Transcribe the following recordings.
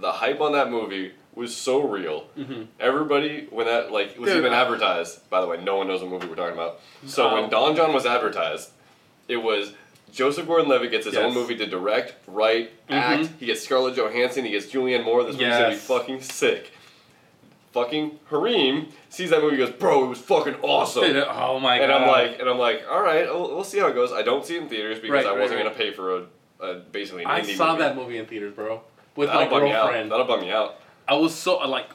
the hype on that movie was so real. Mm-hmm. Everybody, when that like was even advertised, by the way, no one knows what movie we're talking about. So when Don John was advertised, it was Joseph Gordon-Levitt gets his own movie to direct, write, act. He gets Scarlett Johansson. He gets Julianne Moore. This movie's going to be fucking sick. Fucking Harim sees that movie and goes, bro, it was fucking awesome. Oh my God. And I'm like, all right, we'll see how it goes. I don't see it in theaters because I wasn't going to pay for a basically an indie movie. I saw that movie in theaters, bro. With my girlfriend. That'll bum me out. I was so hyped.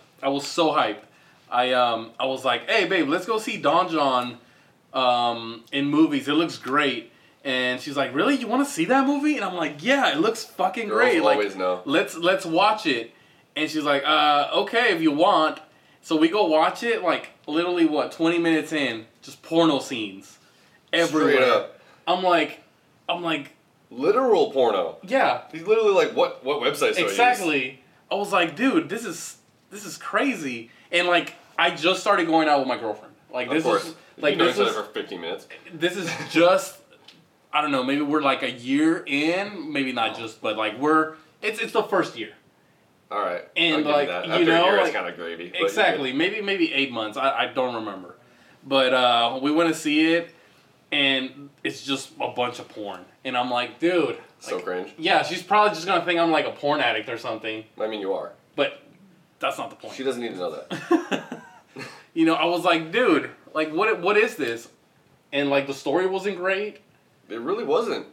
I was like, hey, babe, let's go see Don John in movies. It looks great. And she's like, really? You want to see that movie? And I'm like, yeah, it looks fucking great. Girls always know. Let's watch it. And she's like, okay, if you want. So we go watch it, like, literally, 20 minutes in, just porno scenes everywhere. Straight up. I'm like... Literal porno. Yeah. He's literally like, what websites do I use? Exactly. I was like, dude, this is crazy. And, like, I just started going out with my girlfriend. Like, this is... Like, you know each other for 50 minutes. This is just... I don't know, maybe we're like a year in, maybe not just, but like it's the first year. All right. And I'll give you that. After a year, it's kind of gravy. Exactly. Maybe 8 months. I don't remember. But we went to see it, and it's just a bunch of porn. And I'm like, dude. So cringe. Yeah, she's probably just going to think I'm like a porn addict or something. I mean, you are. But that's not the point. She doesn't need to know that. I was like, dude, like what is this? And like the story wasn't great. It really wasn't.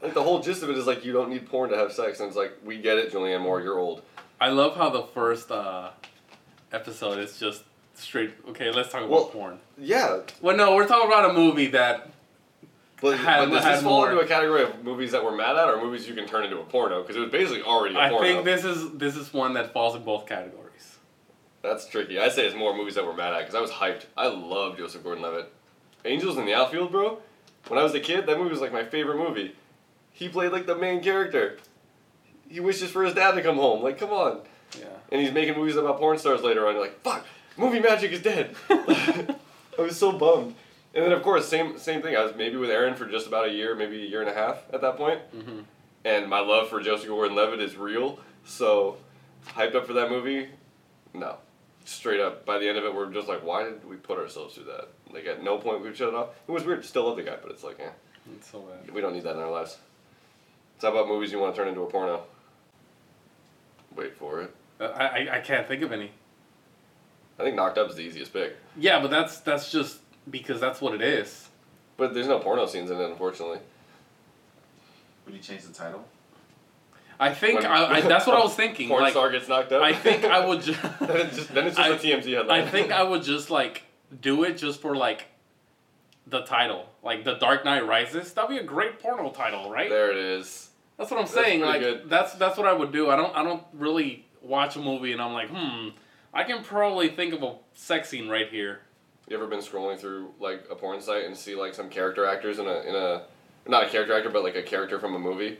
Like, the whole gist of it is, like, you don't need porn to have sex. And it's like, we get it, Julianne Moore, you're old. I love how the first episode is just straight, okay, let's talk about porn. Yeah. Well, no, we're talking about a movie that had more. But does this fall into a category of movies that we're mad at or movies you can turn into a porno? Because it was basically already a porno. I think this is one that falls in both categories. That's tricky. I'd say it's more movies that we're mad at because I was hyped. I love Joseph Gordon-Levitt. Angels in the Outfield, bro? When I was a kid, that movie was, like, my favorite movie. He played, like, the main character. He wishes for his dad to come home. Like, come on. Yeah. And he's making movies about porn stars later on. You're like, fuck, movie magic is dead. I was so bummed. And then, of course, same thing. I was maybe with Aaron for just about a year, maybe a year and a half at that point. Mm-hmm. And my love for Joseph Gordon-Levitt is real. So, hyped up for that movie? No. Straight up, by the end of it, we're just like, why did we put ourselves through that? Like, at no point we've shut it off. It was weird. Still love the guy, but it's like, eh. It's so bad. We don't need that in our lives. So how about movies you want to turn into a porno? Wait for it. I can't think of any. I think Knocked Up's the easiest pick. Yeah, but that's just because that's what it is. But there's no porno scenes in it, unfortunately. Would you change the title? I think that's what I was thinking. Porn star gets knocked up. I think I would just... then it's just a TMZ headline. I think I would just, like, do it just for, like, the title. Like, The Dark Knight Rises. That'd be a great porno title, right? There it is. That's what I'm saying. Like, good. That's what I would do. I don't really watch a movie and I'm like, I can probably think of a sex scene right here. You ever been scrolling through, like, a porn site and see, like, some character actors in a... Not a character actor, but, like, a character from a movie?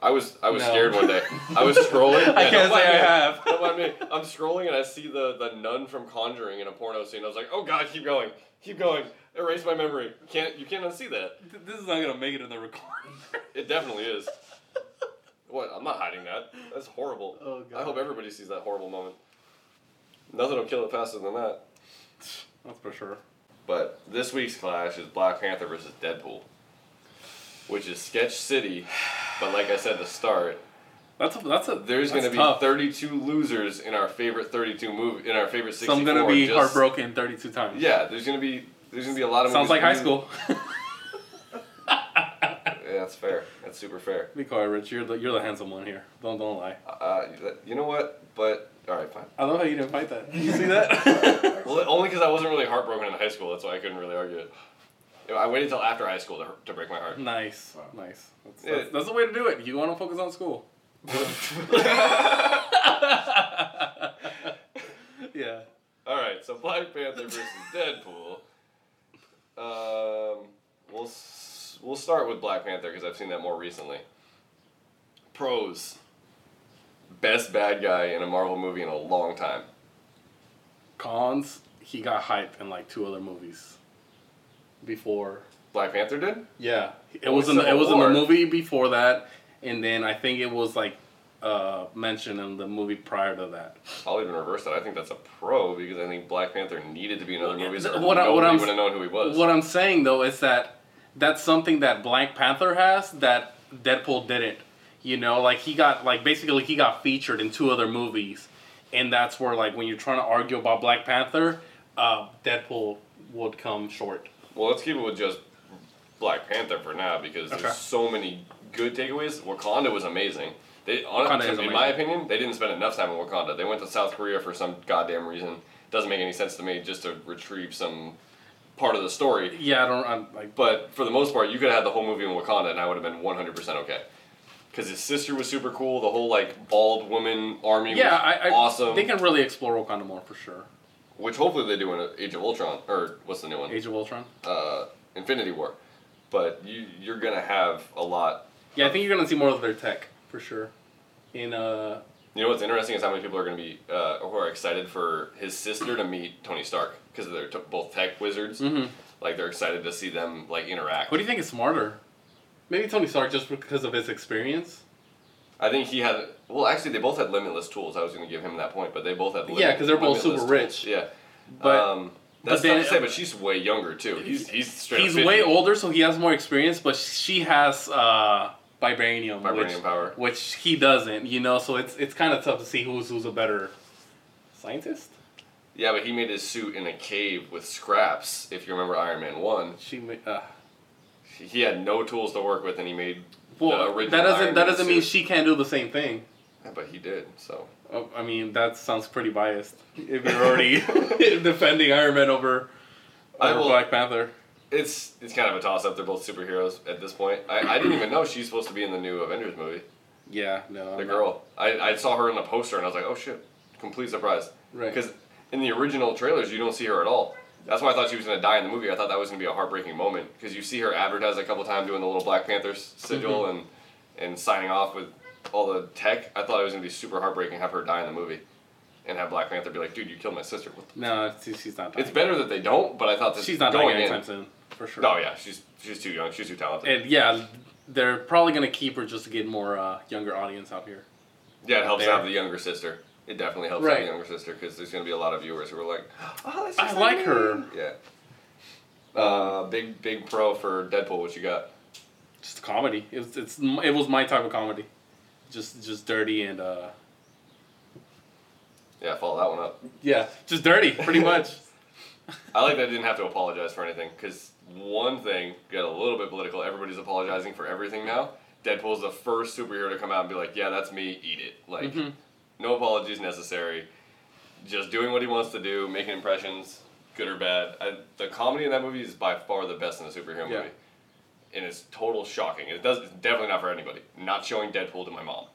I was scared one day. I was scrolling. I can't say I have. Don't mind me. I'm scrolling and I see the nun from Conjuring in a porno scene. I was like, oh God, keep going. Erase my memory. You can't unsee that. This is not gonna make it in the recording. It definitely is. What? I'm not hiding that. That's horrible. Oh God. I hope everybody sees that horrible moment. Nothing will kill it faster than that. That's for sure. But this week's clash is Black Panther versus Deadpool. Which is Sketch City, but like I said at the start, there's going to be tough. 32 losers in our favorite 32 movie in our favorite 64. So I'm going to be heartbroken 32 times. Yeah, there's going to be a lot of. Sounds movies like coming. High school. Yeah, that's fair. That's super fair. Be quiet, Rich. You're the handsome one here. Don't lie. You know what? But all right, fine. I love how you didn't fight that. Did you see that? Well, only because I wasn't really heartbroken in high school. That's why I couldn't really argue it. I waited until after high school to break my heart. Nice. Wow. Nice. That's the way to do it. You want to focus on school. Yeah. All right, so Black Panther versus Deadpool. We'll start with Black Panther because I've seen that more recently. Pros. Best bad guy in a Marvel movie in a long time. Cons, he got hype in like 2 other movies. Before Black Panther did? Yeah. It was in the movie before that, and then I think it was like mention in the movie prior to that. I'll even reverse that. I think that's a pro, because I think Black Panther needed to be in other movies that nobody would have known who he was. What I'm saying, though, is that that's something that Black Panther has that Deadpool didn't. You know, like, he got, like, basically he got featured in two other movies. And that's where, like, when you're trying to argue about Black Panther, Deadpool would come short. Well, let's keep it with just Black Panther for now, because there's so many good takeaways. Wakanda was amazing. They, honestly, in my opinion, they didn't spend enough time in Wakanda. They went to South Korea for some goddamn reason. Doesn't make any sense to me, just to retrieve some part of the story. Yeah, but for the most part, you could have had the whole movie in Wakanda, and I would have been 100% okay. Because his sister was super cool. The whole, like, bald woman army was awesome. They can really explore Wakanda more, for sure. Which hopefully they do in Age of Ultron. Or, what's the new one? Age of Ultron? Infinity War. But you're going to have a lot. Yeah, I think you're going to see more of their tech, for sure. You know what's interesting is how many people are going to be who are excited for his sister to meet Tony Stark. Because they're both tech wizards. Mm-hmm. Like, they're excited to see them, like, interact. What do you think is smarter? Maybe Tony Stark, just because of his experience. I think he had... Well, actually, they both had limitless tools. I was going to give him that point, but they both had limitless tools. Yeah, because they're both super rich. Yeah. That's tough to say, but she's way younger, too. He's straight up 50. Way older, so he has more experience, but she has vibranium. Vibranium power. Which he doesn't, you know, so it's kind of tough to see who's a better scientist. Yeah, but he made his suit in a cave with scraps, if you remember Iron Man 1. He had no tools to work with, and he made the original. That doesn't mean she can't do the same thing. Yeah, but he did, so. I mean, that sounds pretty biased. If you're already defending Iron Man over Black Panther, it's kind of a toss up. They're both superheroes at this point. I didn't even know she's supposed to be in the new Avengers movie. Yeah, no. The girl. I saw her in the poster, and I was like, oh shit, complete surprise. Right. Because in the original trailers, you don't see her at all. That's why I thought she was going to die in the movie. I thought that was going to be a heartbreaking moment, because you see her advertised a couple times doing the little Black Panther sigil and signing off with all the tech. I thought it was going to be super heartbreaking to have her die in the movie and have Black Panther be like, dude, you killed my sister. No, she's not dying. It's better that they don't, but I thought this she's not dying anytime soon, for sure. Oh, yeah, she's too young. She's too talented. And yeah, they're probably going to keep her just to get more younger audience out here. Yeah, it helps to have the younger sister. It definitely helps out the younger sister, because there's going to be a lot of viewers who are like, oh, that's just like her. Yeah. Big pro for Deadpool. What you got? Just comedy. It was my type of comedy. Just dirty and... Yeah, follow that one up. Yeah, just dirty, pretty much. I like that I didn't have to apologize for anything, because one thing got a little bit political. Everybody's apologizing for everything now. Deadpool's the first superhero to come out and be like, yeah, that's me, eat it. Like... Mm-hmm. No apologies necessary. Just doing what he wants to do, making impressions, good or bad. The comedy in that movie is by far the best in the superhero movie. And it's total shocking. It's definitely not for anybody. Not showing Deadpool to my mom.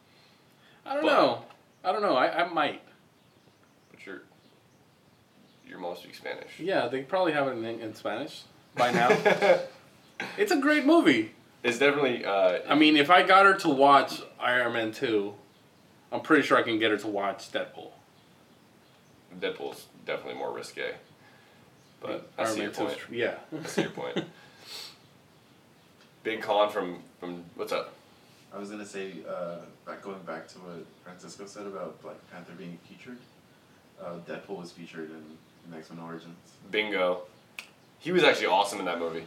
I don't know. I might. But your mom speaks Spanish. Yeah, they probably have it in Spanish by now. It's a great movie. It's definitely... I mean, if I got her to watch Iron Man 2... I'm pretty sure I can get her to watch Deadpool. Deadpool's definitely more risque. But I see your point. Yeah. I see your point. Big con from... What's up? I was going to say, going back to what Francisco said about Black Panther being featured, Deadpool was featured in X-Men Origins. Bingo. He was actually awesome in that movie.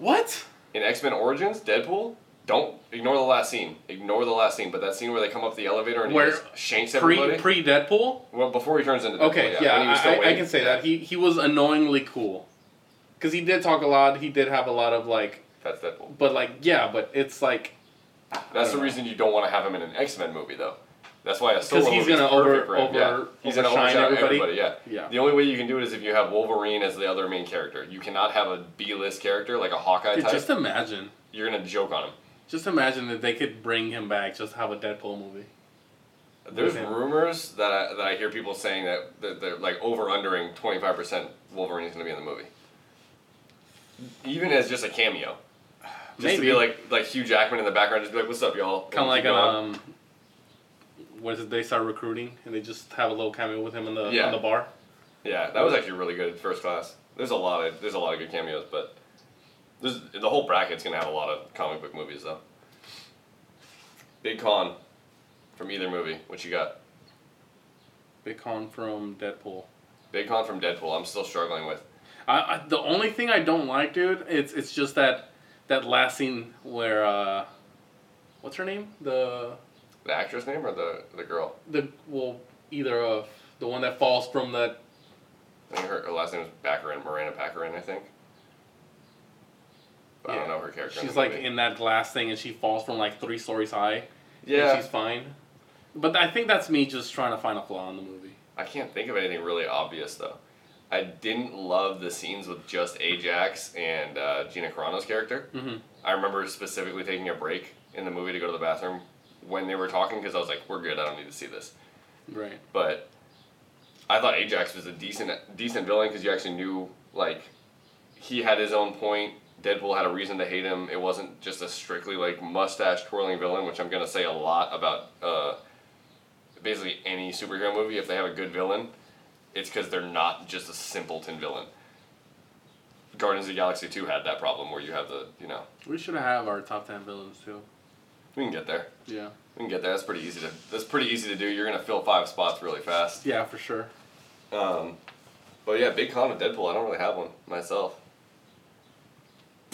What? In X-Men Origins, Deadpool... Don't ignore the last scene. But that scene where they come up the elevator and where he just shanks everybody. Pre-Deadpool? Well, before he turns into Deadpool. Okay, yeah, I can say that. He was annoyingly cool. Because he did talk a lot. He did have a lot of, like... That's Deadpool. But, like, yeah, but it's, like... That's the reason you don't want to have him in an X-Men movie, though. That's why a solo movie is perfect for him. He's going to overshine everybody. Yeah. The only way you can do it is if you have Wolverine as the other main character. You cannot have a B-list character, like a Hawkeye type. Just imagine. You're going to joke on him. Just imagine that they could bring him back, just have a Deadpool movie. There's rumors that I hear people saying that they're like over-undering 25% Wolverine's going to be in the movie. Even as just a cameo. Just maybe. To be like Hugh Jackman in the background, just be like, what's up, y'all? Kind of like, what is it, they start recruiting and they just have a little cameo with him on the bar? Yeah, that was actually really good, First Class. There's a lot of good cameos, but... The whole bracket's going to have a lot of comic book movies, though. Big con. From either movie. What you got? Big Con from Deadpool. Big Con from Deadpool. I'm still struggling with. I the only thing I don't like, dude, it's just that last scene where what's her name? The actress name or the girl? Either of the one that falls from the. I think her last name is Baccarin, Miranda Baccarin, I think. But yeah. I don't know her character. She's in that glass thing, and she falls from 3 stories high. Yeah. And she's fine. But I think that's me just trying to find a flaw in the movie. I can't think of anything really obvious, though. I didn't love the scenes with just Ajax and Gina Carano's character. Mm-hmm. I remember specifically taking a break in the movie to go to the bathroom when they were talking, because I was like, we're good, I don't need to see this. Right. But I thought Ajax was a decent villain, because you actually knew, he had his own point. Deadpool had a reason to hate him. It wasn't just a strictly, mustache-twirling villain, which I'm going to say a lot about basically any superhero movie. If they have a good villain, it's because they're not just a simpleton villain. Guardians of the Galaxy 2 had that problem where you have the. We should have our top 10 villains, too. We can get there. Yeah. We can get there. That's pretty easy to do. You're going to fill 5 spots really fast. Yeah, for sure. But yeah, Big Con with Deadpool. I don't really have one myself.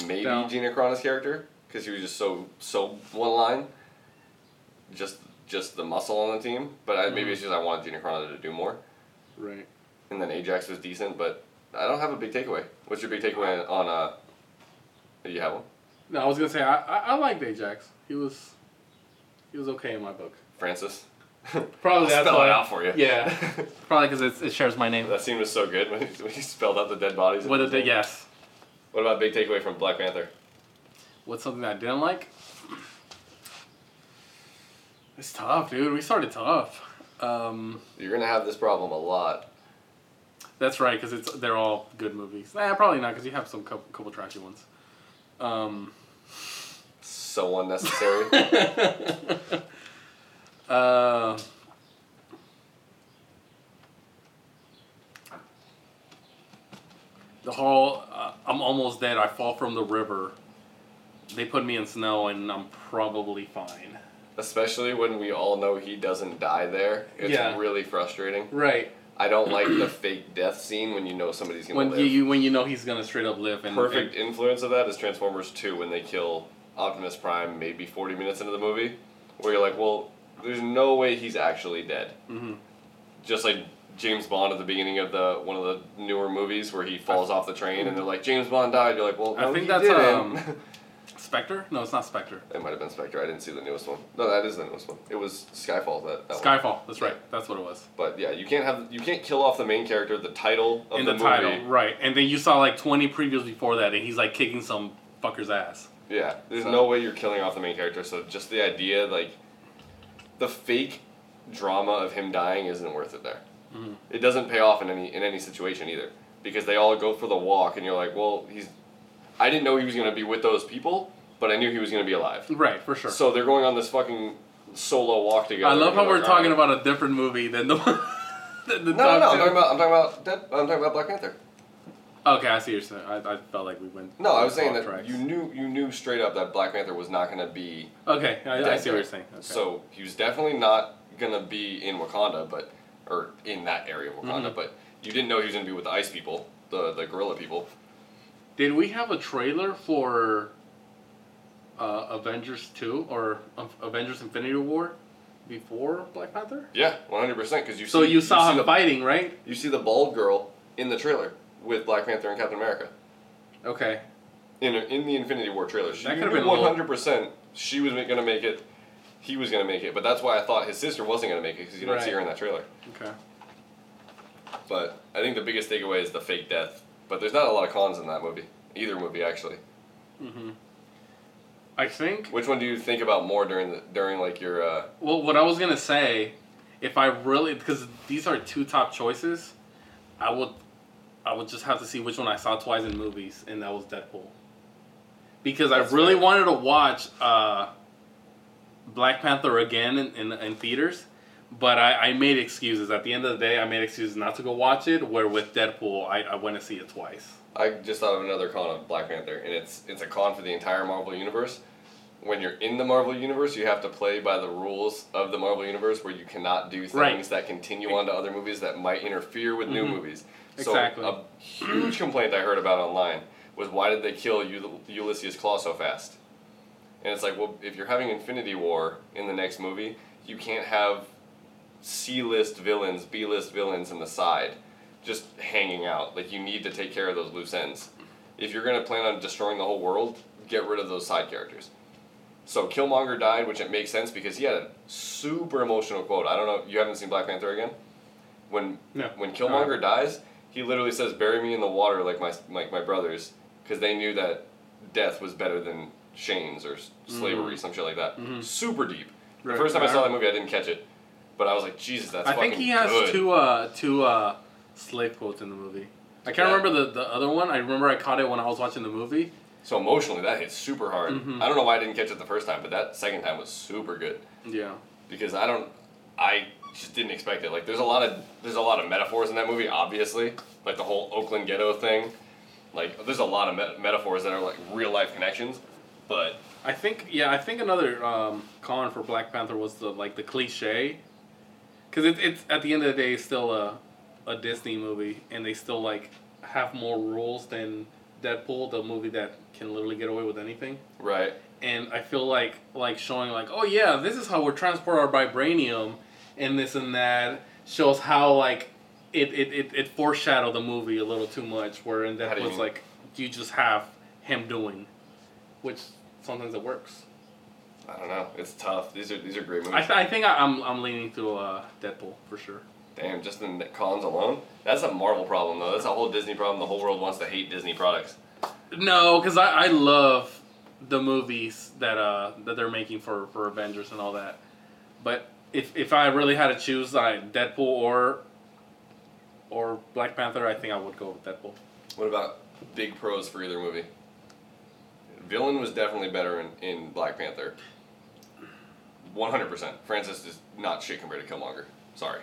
Maybe no. Gina Carano's character, because he was just so one line. Just the muscle on the team, but maybe it's just I wanted Gina Carano to do more. Right. And then Ajax was decent, but I don't have a big takeaway. What's your big takeaway on? Do you have one? No, I was gonna say I liked Ajax. He was okay in my book. Francis. Probably I'll spell it out for you. Yeah. Probably because it shares my name. That scene was so good when he spelled out the dead bodies. Yes. What about big takeaway from Black Panther? What's something I didn't like? It's tough, dude. We started tough. You're gonna have this problem a lot. That's right, because they're all good movies. Nah, probably not, because you have some couple trashy ones. So unnecessary. The whole I'm almost dead, I fall from the river, they put me in snow, and I'm probably fine. Especially when we all know he doesn't die there. It's really frustrating. Right. I don't like the fake death scene when you know somebody's going to live. When you know he's going to straight up live. Perfect influence of that is Transformers 2 when they kill Optimus Prime maybe 40 minutes into the movie. Where you're like, well, there's no way he's actually dead. Mm-hmm. Just like James Bond at the beginning of one of the newer movies where he falls off the train and they're like, James Bond died. You're like, well, no, I think that's didn't. Spectre? No, it's not Spectre. It might have been Spectre. I didn't see the newest one. No, that is the newest one. It was Skyfall. Skyfall. That's right. That's what it was. But yeah, you can't kill off the main character, the title of the movie. Right. And then you saw 20 previews before that, and he's kicking some fucker's ass. Yeah. There's no way you're killing off the main character. So just the idea, the fake drama of him dying isn't worth it there. Mm-hmm. It doesn't pay off in any situation either, because they all go for the walk, and you're like, well, I didn't know he was going to be with those people, but I knew he was going to be alive. Right, for sure. So they're going on this fucking solo walk together. I love how we're talking about a different movie than the one. No. I'm talking about Black Panther. Okay, I see what you're saying. I felt like we went. No, I was saying that tracks. you knew straight up that Black Panther was not going to be. Okay, I see what you're saying. Okay. So he was definitely not going to be in Wakanda, or in that area of Wakanda, mm-hmm. but you didn't know he was going to be with the ice people, the gorilla people. Did we have a trailer for Avengers 2 or Avengers Infinity War before Black Panther? Yeah, 100%. You saw him fighting, right? You see the bald girl in the trailer with Black Panther and Captain America. Okay. In the Infinity War trailer. She could have been 100%. She was going to make it. He was going to make it. But that's why I thought his sister wasn't going to make it, because you don't see her in that trailer. Okay. But I think the biggest takeaway is the fake death. But there's not a lot of cons in that movie. Either movie, actually. Mm-hmm. I think. Which one do you think about more during your? Well, what I was gonna say, because these are 2 top choices, I would just have to see which one I saw twice in movies, and that was Deadpool. Because I really wanted to watch Black Panther again in theaters. But I made excuses. At the end of the day, I made excuses not to go watch it, where with Deadpool, I went to see it twice. I just thought of another con of Black Panther, and it's a con for the entire Marvel Universe. when you're in the Marvel Universe, you have to play by the rules of the Marvel Universe where you cannot do things that continue on to other movies that might interfere with new movies. So a huge complaint I heard about online was, why did they kill Ulysses Claw so fast? And it's like, well, if you're having Infinity War in the next movie, you can't have C-list villains, B-list villains on the side just hanging out. Like, you need to take care of those loose ends. If you're going to plan on destroying the whole world, get rid of those side characters. So Killmonger died, which it makes sense because he had a super emotional quote. I don't know, you haven't seen Black Panther again? When Killmonger dies, he literally says, bury me in the water like my brothers, because they knew that death was better than shames or slavery, some shit like that. Super deep. Right. The first time I saw that movie, I didn't catch it. But I was like, Jesus, that's fucking good. I think he has two slave quotes in the movie. I can't remember the other one. I remember I caught it when I was watching the movie. So emotionally, that hits super hard. I don't know why I didn't catch it the first time, but that second time was super good. Yeah. Because I just didn't expect it. Like, there's a lot of metaphors in that movie, obviously. Like, the whole Oakland ghetto thing. Like, there's a lot of metaphors that are, like, real-life connections. But I think another con for Black Panther was, the cliche. Because it's, at the end of the day, still a Disney movie, and they still, have more rules than Deadpool, the movie that can literally get away with anything. Right. And I feel like showing oh yeah, this is how we transport our vibranium and this and that, shows how it foreshadowed the movie a little too much, where in Deadpool's you just have him doing, which sometimes it works. I don't know. It's tough. These are great movies. I think I'm leaning to Deadpool for sure. Damn, just in the cons alone? That's a Marvel problem, though. That's a whole Disney problem. The whole world wants to hate Disney products. No, because I love the movies that they're making for Avengers and all that. But if I really had to choose Deadpool or Black Panther, I think I would go with Deadpool. What about big pros for either movie? Villain was definitely better in Black Panther. 100%. Francis is not shit compared to Killmonger. Sorry.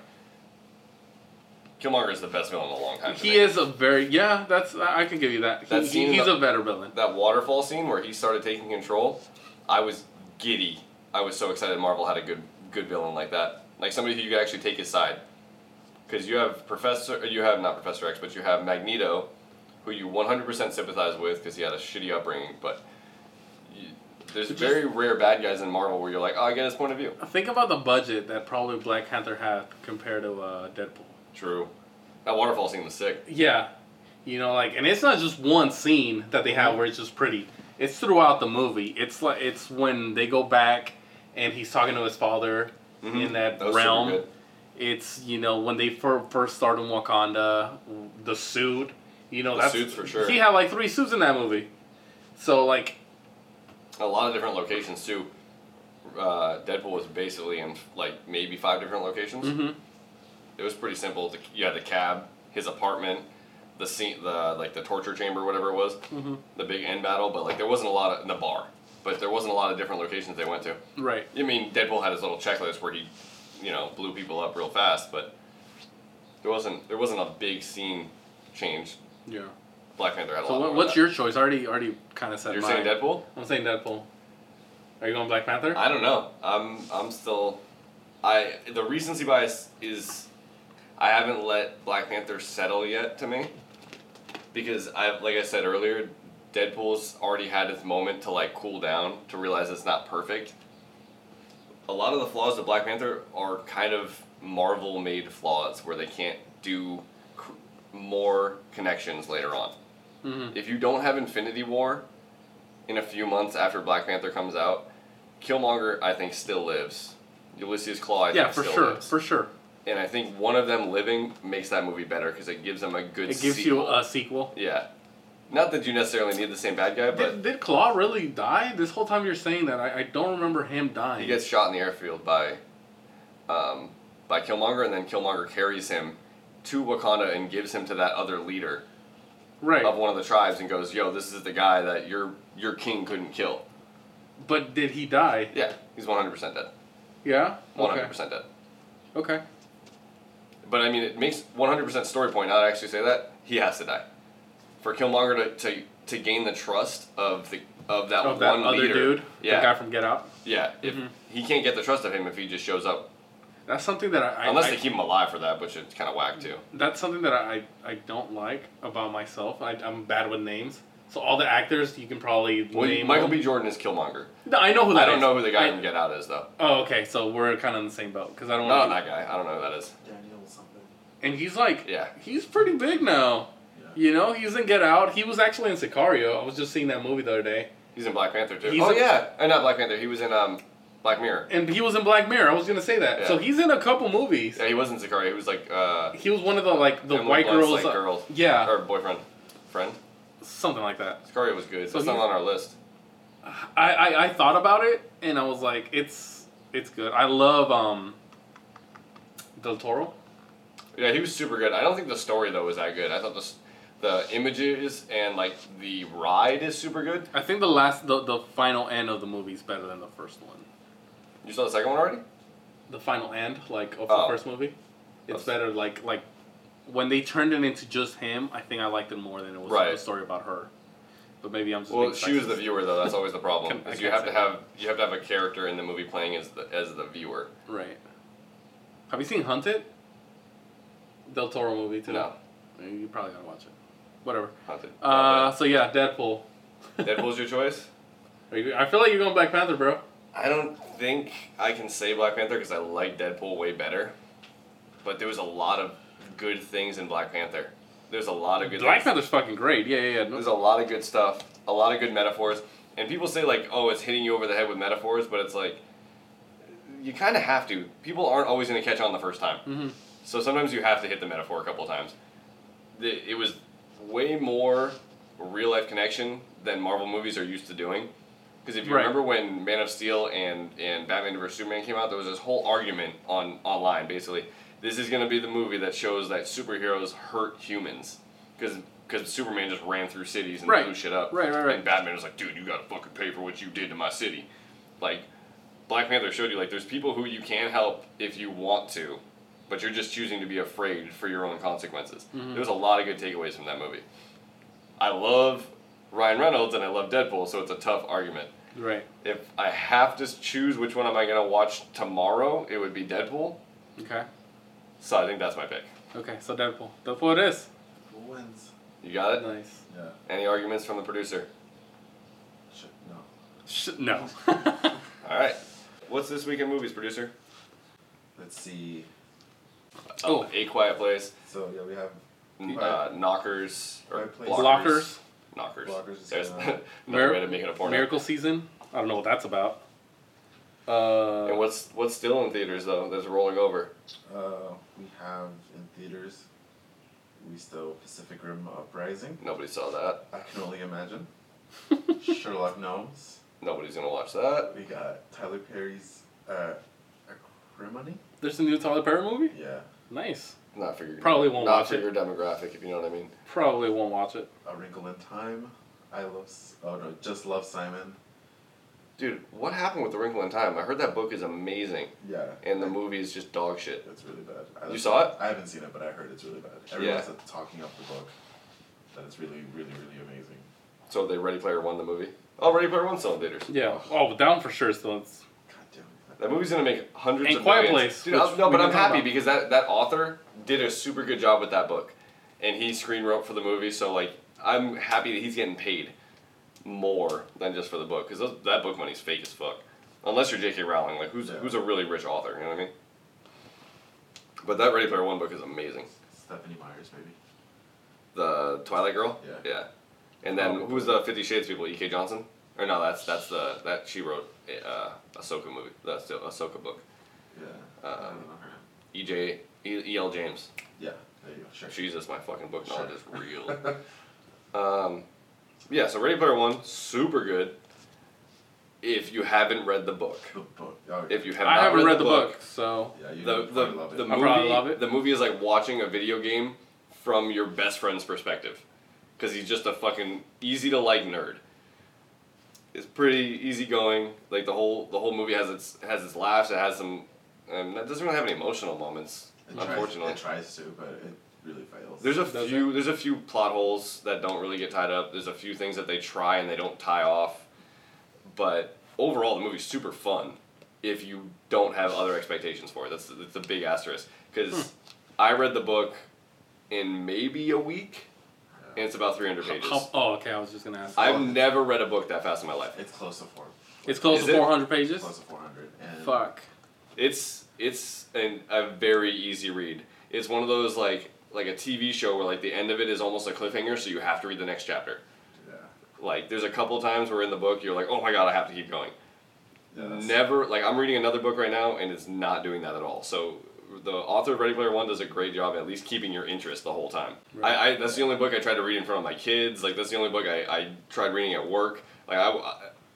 Killmonger is the best villain in a long time. He is a very... Yeah, I can give you that. He's a better villain. That waterfall scene where he started taking control, I was giddy. I was so excited Marvel had a good villain like that. Like somebody who could actually take his side. Because you have not Professor X, but you have Magneto, who you 100% sympathize with because he had a shitty upbringing, but... There's very rare bad guys in Marvel where you're like, oh, I get his point of view. Think about the budget that probably Black Panther had compared to Deadpool. True. That waterfall scene was sick. Yeah. And it's not just one scene that they have where it's just pretty. It's throughout the movie. It's when they go back and he's talking to his father in that realm. Super good. It's, when they first start in Wakanda, the suit. The suits for sure. He had 3 suits in that movie. So a lot of different locations too. Deadpool was basically in maybe 5 different locations. Mm-hmm. It was pretty simple. You had the cab, his apartment, the scene, the torture chamber, whatever it was, the big end battle. But there wasn't a lot in the bar. But there wasn't a lot of different locations they went to. Right. I mean, Deadpool had his little checklist where he, blew people up real fast. But there wasn't a big scene change. Yeah. Black Panther had a lot. So what's your choice? I already kind of said. You're saying Deadpool? I'm saying Deadpool. Are you going Black Panther? I don't know. I'm still. The recency bias is. I haven't let Black Panther settle yet to me, because I said earlier, Deadpool's already had its moment to cool down, to realize it's not perfect. A lot of the flaws of Black Panther are kind of Marvel-made flaws where they can't do more connections later on. Mm-hmm. If you don't have Infinity War in a few months after Black Panther comes out, Killmonger, I think, still lives. Ulysses Claw, I think, still lives. For sure. And I think one of them living makes that movie better because it gives them a good sequel. It gives you a sequel? Yeah. Not that you necessarily need the same bad guy, but... Did Claw really die? This whole time you're saying that, I don't remember him dying. He gets shot in the airfield by Killmonger, and then Killmonger carries him to Wakanda and gives him to that other leader of one of the tribes and goes, yo, this is the guy that your king couldn't kill. But did he die? Yeah. He's 100% dead. Yeah? 100% dead. Okay. But, it makes 100% story point. I'd actually say that. He has to die. For Killmonger to gain the trust of the of that one other leader, yeah, the guy from Get Out. Yeah, if he can't get the trust of him if he just shows up. That's something that I unless they keep him alive for that, which is kind of whack too. That's something that I don't like about myself. I'm bad with names, so all the actors you can probably name. Michael B. Jordan is Killmonger. No, I know who that is. I don't know who the guy from Get Out is though. Oh, okay, so we're kind of in the same boat because I don't. Not that guy. I don't know who that is. Daniel something. And he's like, yeah, he's pretty big now. You know, he's in Get Out. He was actually in Sicario. I was just seeing that movie the other day. He's in Black Panther, too. Not Black Panther. He was in Black Mirror. And he was in Black Mirror. I was going to say that. Yeah. So he's in a couple movies. Yeah, he was in Sicario. He was like... he was one of the, like, the white girls. Yeah. Or boyfriend. Friend? Something like that. Sicario was good. So it's not on our list. I thought about it, and I was like, it's good. I love Del Toro. Yeah, he was super good. I don't think the story, though, was that good. I thought the images and like the ride is super good. I think the final end of the movie is better than the first one. You saw the second one already? The final end, the first movie, it's better. Like when they turned it into just him, I think I liked it more than it was a story about her. But maybe I'm just she was the viewer though. That's always the problem. Because you have to have a character in the movie playing as the viewer. Right. Have you seen Hunted? Del Toro movie too. No. You probably gotta watch it. Whatever. So yeah, Deadpool. Deadpool's your choice? I feel like you're going Black Panther, bro. I don't think I can say Black Panther because I like Deadpool way better. But there was a lot of good things in Black Panther. There's a lot of good Black Panther's fucking great. Yeah. There's a lot of good stuff. A lot of good metaphors. And people say like, oh, it's hitting you over the head with metaphors. But it's like, you kind of have to. People aren't always going to catch on the first time. Mm-hmm. So sometimes you have to hit the metaphor a couple times. It was... way more real life connection than Marvel movies are used to doing, because if you remember when Man of Steel and Batman vs Superman came out, there was this whole argument online basically. This is going to be the movie that shows that superheroes hurt humans, because Superman just ran through cities and blew shit up. Right. And Batman was like, dude, you got to fucking pay for what you did to my city. Like Black Panther showed you, like, there's people who you can help if you want to. But you're just choosing to be afraid for your own consequences. Mm-hmm. There was a lot of good takeaways from that movie. I love Ryan Reynolds and I love Deadpool, so it's a tough argument. Right. If I have to choose which one am I going to watch tomorrow, it would be Deadpool. Okay. So I think that's my pick. Okay, so Deadpool. Deadpool it is. Deadpool wins. You got it? Nice. Yeah. Any arguments from the producer? No. All right. What's this week in movies, producer? Let's see... A Quiet Place. So yeah, we have Knockers or Blockers. Blockers is there's another way to make it a porno. Miracle Season. I don't know what that's about. And what's still in theaters though? That's rolling over. We have in theaters. We still Pacific Rim Uprising. Nobody saw that. I can only imagine. Sherlock Gnomes. Nobody's gonna watch that. We got Tyler Perry's Acrimony. There's a new Tyler Perry movie? Yeah. Nice. Not for your your demographic, if you know what I mean. Probably won't watch it. A Wrinkle in Time. Just Love Simon. Dude, what happened with A Wrinkle in Time? I heard that book is amazing. Yeah. And the movie is just dog shit. It's really bad. You saw it? I haven't seen it, but I heard it's really bad. Everyone's talking up the book. That it's really, really, really amazing. So they Ready Player One the movie? Oh, Ready Player One's still in theaters. Yeah. Oh, down for sure still. That movie's gonna make hundreds of millions. A Quiet Place. Dude, but I'm happy because that author did a super good job with that book, and he screen wrote for the movie. So like, I'm happy that he's getting paid more than just for the book, because that book money's fake as fuck. Unless you're J.K. Rowling, like who's a really rich author, you know what I mean? But that Ready Player One book is amazing. Stephanie Myers, maybe. The Twilight Girl. Yeah. And then who's the 50 Shades people? E.K. Johnson. Or no, that's the that she wrote Ahsoka movie. That's the Ahsoka book. Yeah. E.L. James. Yeah. There you go. Sure. Jesus, my fucking book knowledge is real. Yeah. So Ready Player One, super good. If you haven't read the book. If you have not read the book, so yeah, the movie is like watching a video game from your best friend's perspective, because he's just a fucking easy to like nerd. It's pretty easygoing. Like the whole movie has its laughs. It has some, and it doesn't really have any emotional moments. It tries to, but it really fails. There's a few plot holes that don't really get tied up. There's a few things that they try and they don't tie off. But overall, the movie's super fun if you don't have other expectations for it. That's a big asterisk. Because I read the book in maybe a week, and it's about 300 pages. Okay. I was just going to ask. I've never read a book that fast in my life. It's close to 400. It's close to 400 pages? Close to 400. And fuck. It's a very easy read. It's one of those, like a TV show where, like, the end of it is almost a cliffhanger, so you have to read the next chapter. Yeah. Like, there's a couple times where in the book you're like, oh my god, I have to keep going. Yeah, never, like, I'm reading another book right now, and it's not doing that at all. So the author of Ready Player One does a great job at least keeping your interest the whole time. Right. I that's the only book I tried to read in front of my kids. Like, that's the only book I tried reading at work. Like,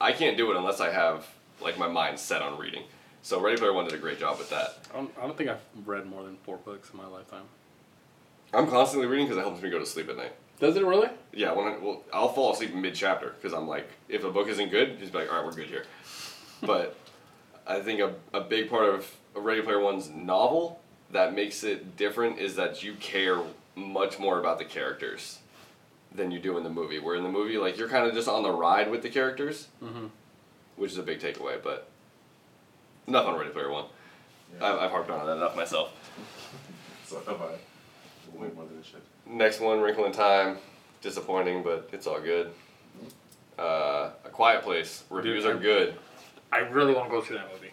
I can't do it unless I have, like, my mind set on reading. So Ready Player One did a great job with that. I don't think I've read more than 4 books in my lifetime. I'm constantly reading because it helps me go to sleep at night. Does it really? Yeah. I'll fall asleep mid-chapter because I'm like, if a book isn't good, just be like, all right, we're good here. But I think a big part of Ready Player One's novel that makes it different is that you care much more about the characters than you do in the movie. Where in the movie, like, you're kind of just on the ride with the characters, which is a big takeaway, but... Enough on Ready Player One. Yeah. I've harped on that enough myself. So have I. Way more than it should. Next one, Wrinkle in Time. Disappointing, but it's all good. A Quiet Place. Reviews are good. I really want to go see that movie.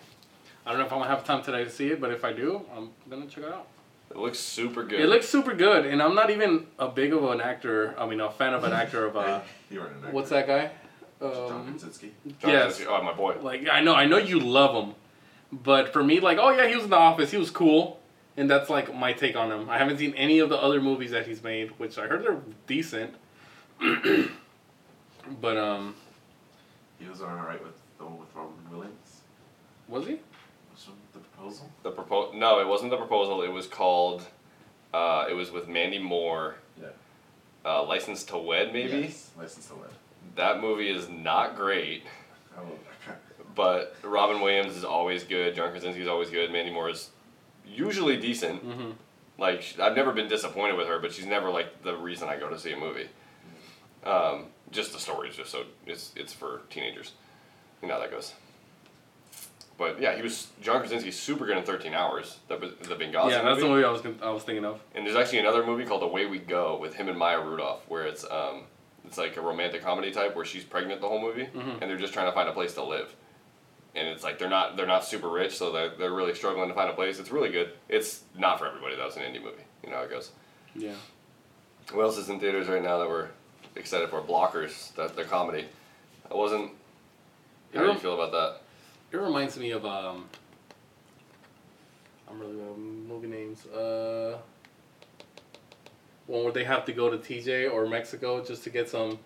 I don't know if I'm going to have time today to see it, but if I do, I'm going to check it out. It looks super good. It looks super good, and I'm not even a fan of an actor of... You weren't an actor. What's that guy? John Krasinski. Yes. Oh, my boy. Like, I know you love him. But for me, like, oh yeah, he was in The Office. He was cool. And that's, like, my take on him. I haven't seen any of the other movies that he's made, which I heard they're decent. But, He was alright with the one with Robin Williams. Was he? Was The Proposal? No, it wasn't The Proposal. It was called... it was with Mandy Moore. Yeah. License to Wed, maybe? Yes, License to Wed. That movie is not great. I love that guy. But Robin Williams is always good. John Krasinski is always good. Mandy Moore is usually decent. Mm-hmm. Like, I've never been disappointed with her, but she's never, like, the reason I go to see a movie. Just the story is just so... It's for teenagers. You know how that goes. But, yeah, John Krasinski is super good in 13 Hours. The Benghazi movie. Yeah, that's the movie I was thinking of. And there's actually another movie called The Way We Go with him and Maya Rudolph, where it's like a romantic comedy type where she's pregnant the whole movie, and they're just trying to find a place to live. And it's like they're not super rich, so they're really struggling to find a place. It's really good. It's not for everybody. That was an indie movie. You know how it goes. Yeah. What else is in theaters right now that we're excited for? Blockers, the comedy. How do you feel about that? It reminds me of I'm really bad with movie names. One where they have to go to TJ or Mexico just to get some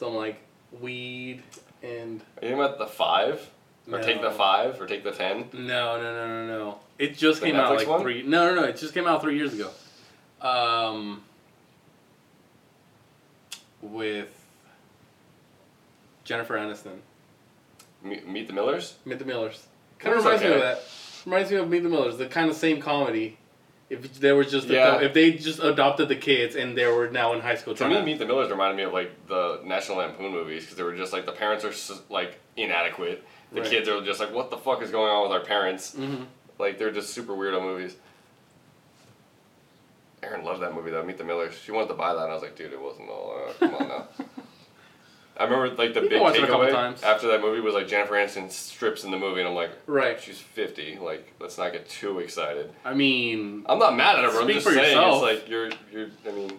like weed and. Are you talking about The Five? Or Take the 5, or Take the 10? No. It just came out like 3... No, it just came out 3 years ago. With Jennifer Aniston. Meet the Millers? Meet the Millers. Kind of reminds me of that. Reminds me of Meet the Millers, the kind of same comedy. If they were just if they just adopted the kids and they were now in high school. To me, Meet the Millers reminded me of, like, the National Lampoon movies, because they were just like the parents are, like, inadequate. The kids are just like, what the fuck is going on with our parents? Mm-hmm. Like, they're just super weirdo movies. Aaron loved that movie, though, Meet the Millers. She wanted to buy that, and I was like, dude, it wasn't all... come on, now. I remember, like, the big takeaway after that movie was, like, Jennifer Aniston strips in the movie, and I'm like, right, she's 50. Like, let's not get too excited. I mean... I'm not mad at her, but I'm just saying, yourself. It's like, you're I mean...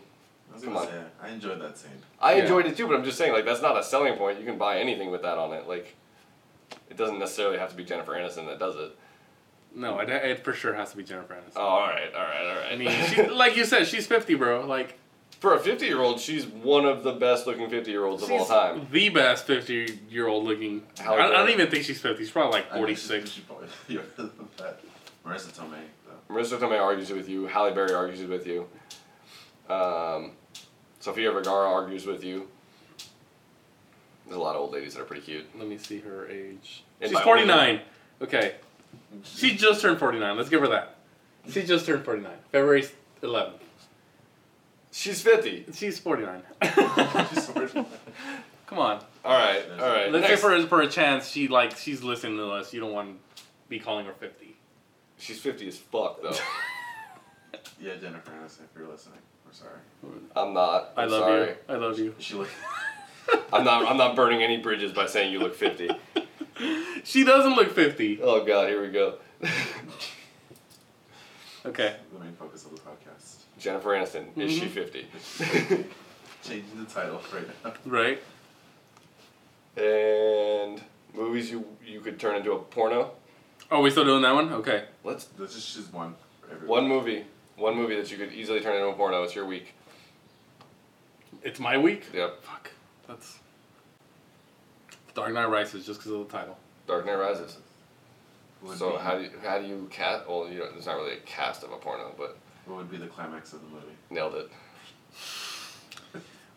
I enjoyed that scene. I enjoyed it, too, but I'm just saying, like, that's not a selling point. You can buy anything with that on it, like... It doesn't necessarily have to be Jennifer Aniston that does it. No, it for sure has to be Jennifer Aniston. Oh, all right. I mean, she, like you said, she's 50, bro. Like, for a 50-year-old, she's one of the best-looking 50-year-olds of all time. The best 50-year-old looking. I don't even think she's 50. She's probably like 46. She's probably younger than that. Marissa Tomei, though. Marissa Tomei argues with you. Halle Berry argues with you. Sofia Vergara argues with you. There's a lot of old ladies that are pretty cute. Let me see her age. She's 49. Okay. She just turned 49. Let's give her that. She just turned 49. February 11th. She's 50. She's 49. Come on. All right. Let's say for a chance, she's listening to us. You don't want to be calling her 50. She's 50 as fuck, though. Yeah, Jennifer Aniston, if you're listening, we're sorry. I'm not. I love you. I love you. I'm not burning any bridges by saying you look 50. She doesn't look 50. Oh God, here we go. Okay. The main focus of the podcast. Jennifer Aniston, is she 50? Changing the title right now. Right. And movies you could turn into a porno. Oh, we still doing that one? Okay. This is just one. One movie that you could easily turn into a porno. It's your week. It's my week? Yep. Fuck. That's... Dark Knight Rises, just because of the title. Dark Knight Rises. So how do you cast... Well, there's not really a cast of a porno, but... What would be the climax of the movie? Nailed it.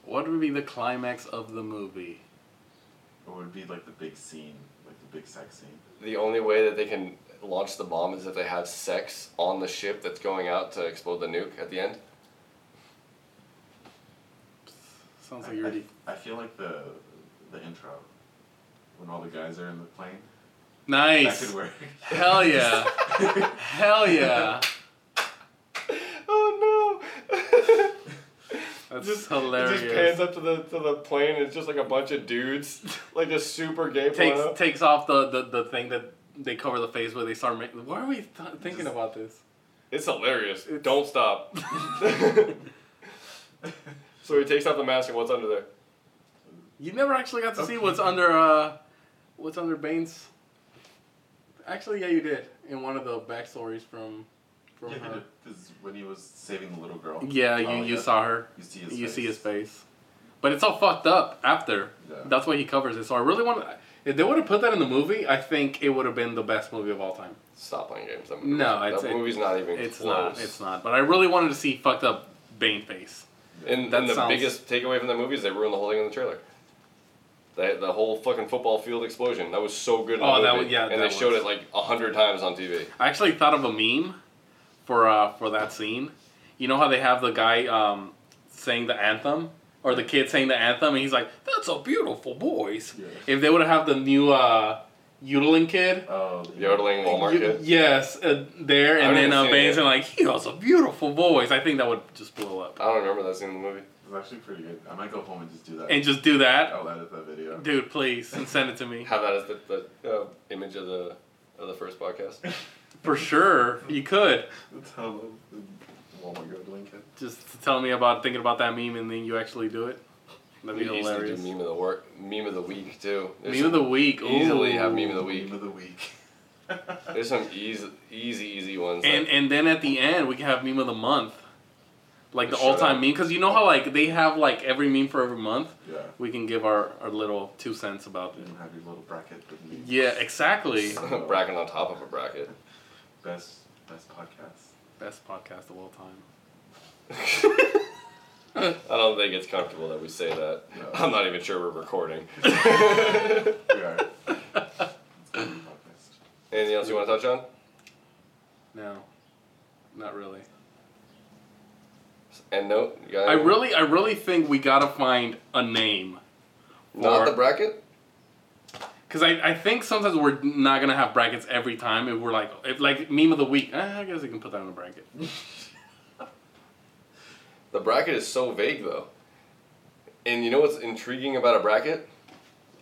What would be the climax of the movie? What would be like the big scene, like the big sex scene? The only way that they can launch the bomb is if they have sex on the ship that's going out to explode the nuke at the end. Sounds like I feel like the intro when all the guys are in the plane. Nice. That could work. Hell yeah. Hell yeah. Oh no. That's just hilarious. It just pans up to the plane and it's just like a bunch of dudes. Like a super gay porno. Takes off the thing that they cover the face where they start making... Why are we thinking about this? It's hilarious. Don't stop. So he takes off the mask and what's under there? You never actually got to see what's under Bane's... Actually, yeah, you did. In one of the backstories from her. When he was saving the little girl. Yeah, you saw her. You see his face. But it's all fucked up after. Yeah. That's why he covers it. So I really want to... If they would have put that in the movie, I think it would have been the best movie of all time. Stop playing games. That movie's not even close. It's not. But I really wanted to see fucked up Bane face. And the biggest takeaway from that movie is they ruined the whole thing in the trailer. The whole fucking football field explosion. That was so good in the movie. They showed it like 100 times on TV. I actually thought of a meme for that scene. You know how they have the guy saying the anthem? Or the kid saying the anthem, and he's like, "That's a beautiful voice." Yeah. If they would have the new yodeling kid. Oh, yodeling Walmart kid. Yes, there, and then Bane's and like, "He has a beautiful voice." I think that would just blow up. I don't remember that scene in the movie. It was actually pretty good. I might go home and just do that. I'll edit that video. Dude, please, and send it to me. Have that as the image of the first podcast. For sure, you could. Just to tell me about thinking about that meme and then you actually do it. That'd be hilarious. Easily do meme of the week too. Meme of the week. Ooh. Easily have meme of the week. Meme of the week. There's some easy ones. And then at the end we can have meme of the month, like the all time meme. Because you know how like they have like every meme for every month. Yeah. We can give our little 2 cents about it. You have your little bracket. Yeah, exactly. Bracket on top of a bracket. Best podcast. Best podcast of all time. I don't think it's comfortable that we say that. No. I'm not even sure we're recording. We are. Anything else you want to touch on? No, not really. End note. I really think we gotta find a name. Not the bracket. Because I think sometimes we're not going to have brackets every time. If we're like, meme of the week, I guess we can put that in a bracket. The bracket is so vague, though. And you know what's intriguing about a bracket?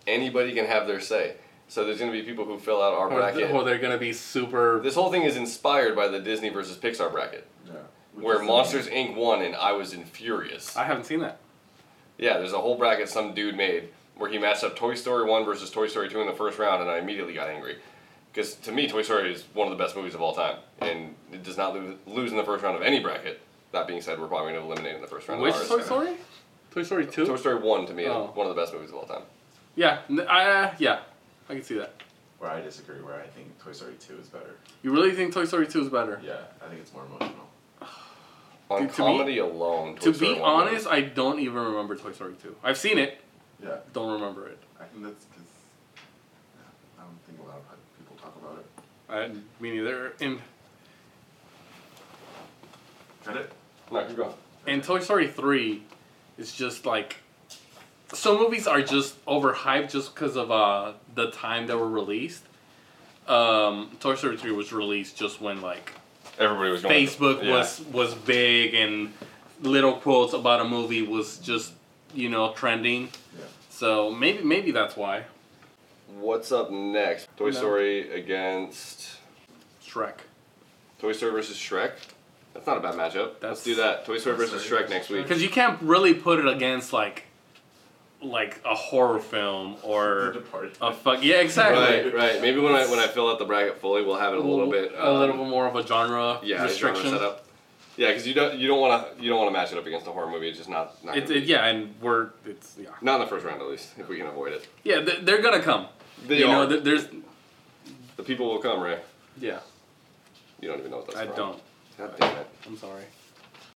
Anybody can have their say. So there's going to be people who fill out our bracket. Or they're going to be super... This whole thing is inspired by the Disney versus Pixar bracket. Yeah. Where Monsters, Inc. won and I was infurious. I haven't seen that. Yeah, there's a whole bracket some dude made. Where he matched up Toy Story 1 versus Toy Story 2 in the first round, and I immediately got angry. Because to me, Toy Story is one of the best movies of all time, and it does not lose in the first round of any bracket. That being said, we're probably going to eliminate in the first round. Which of ours. Toy Story? Toy Story 2? Toy Story 1, to me, is one of the best movies of all time. Yeah, I can see that. Where I disagree, where I think Toy Story 2 is better. You really think Toy Story 2 is better? Yeah, I think it's more emotional. On comedy alone, Toy Story 1. To be honest, I don't even remember Toy Story 2. I've seen it. Yeah. Don't remember it. I think that's because I don't think a lot of people talk about it. Me neither. Got it? No, keep going. And Toy Story 3 is just like some movies are just overhyped just because of the time they were released. Toy Story 3 was released just when like everybody was going Facebook to, yeah. was big and little quotes about a movie was just, you know, trending. Yeah. So maybe that's why. What's up next? Toy Story against Shrek. Toy Story versus Shrek. That's not a bad matchup. Let's do that. Toy Story versus Shrek next week. Because you can't really put it against like a horror film or a fuck. Yeah, exactly. Right. Maybe when I fill out the bracket fully, we'll have it a little bit more of a genre restriction. Genre setup. Yeah, because you don't want to match it up against a horror movie. It's just not. Not in the first round at least if we can avoid it. Yeah, they're gonna come. The people will come, Ray. Yeah. You don't even know what that's from. I don't. God damn it. I'm sorry.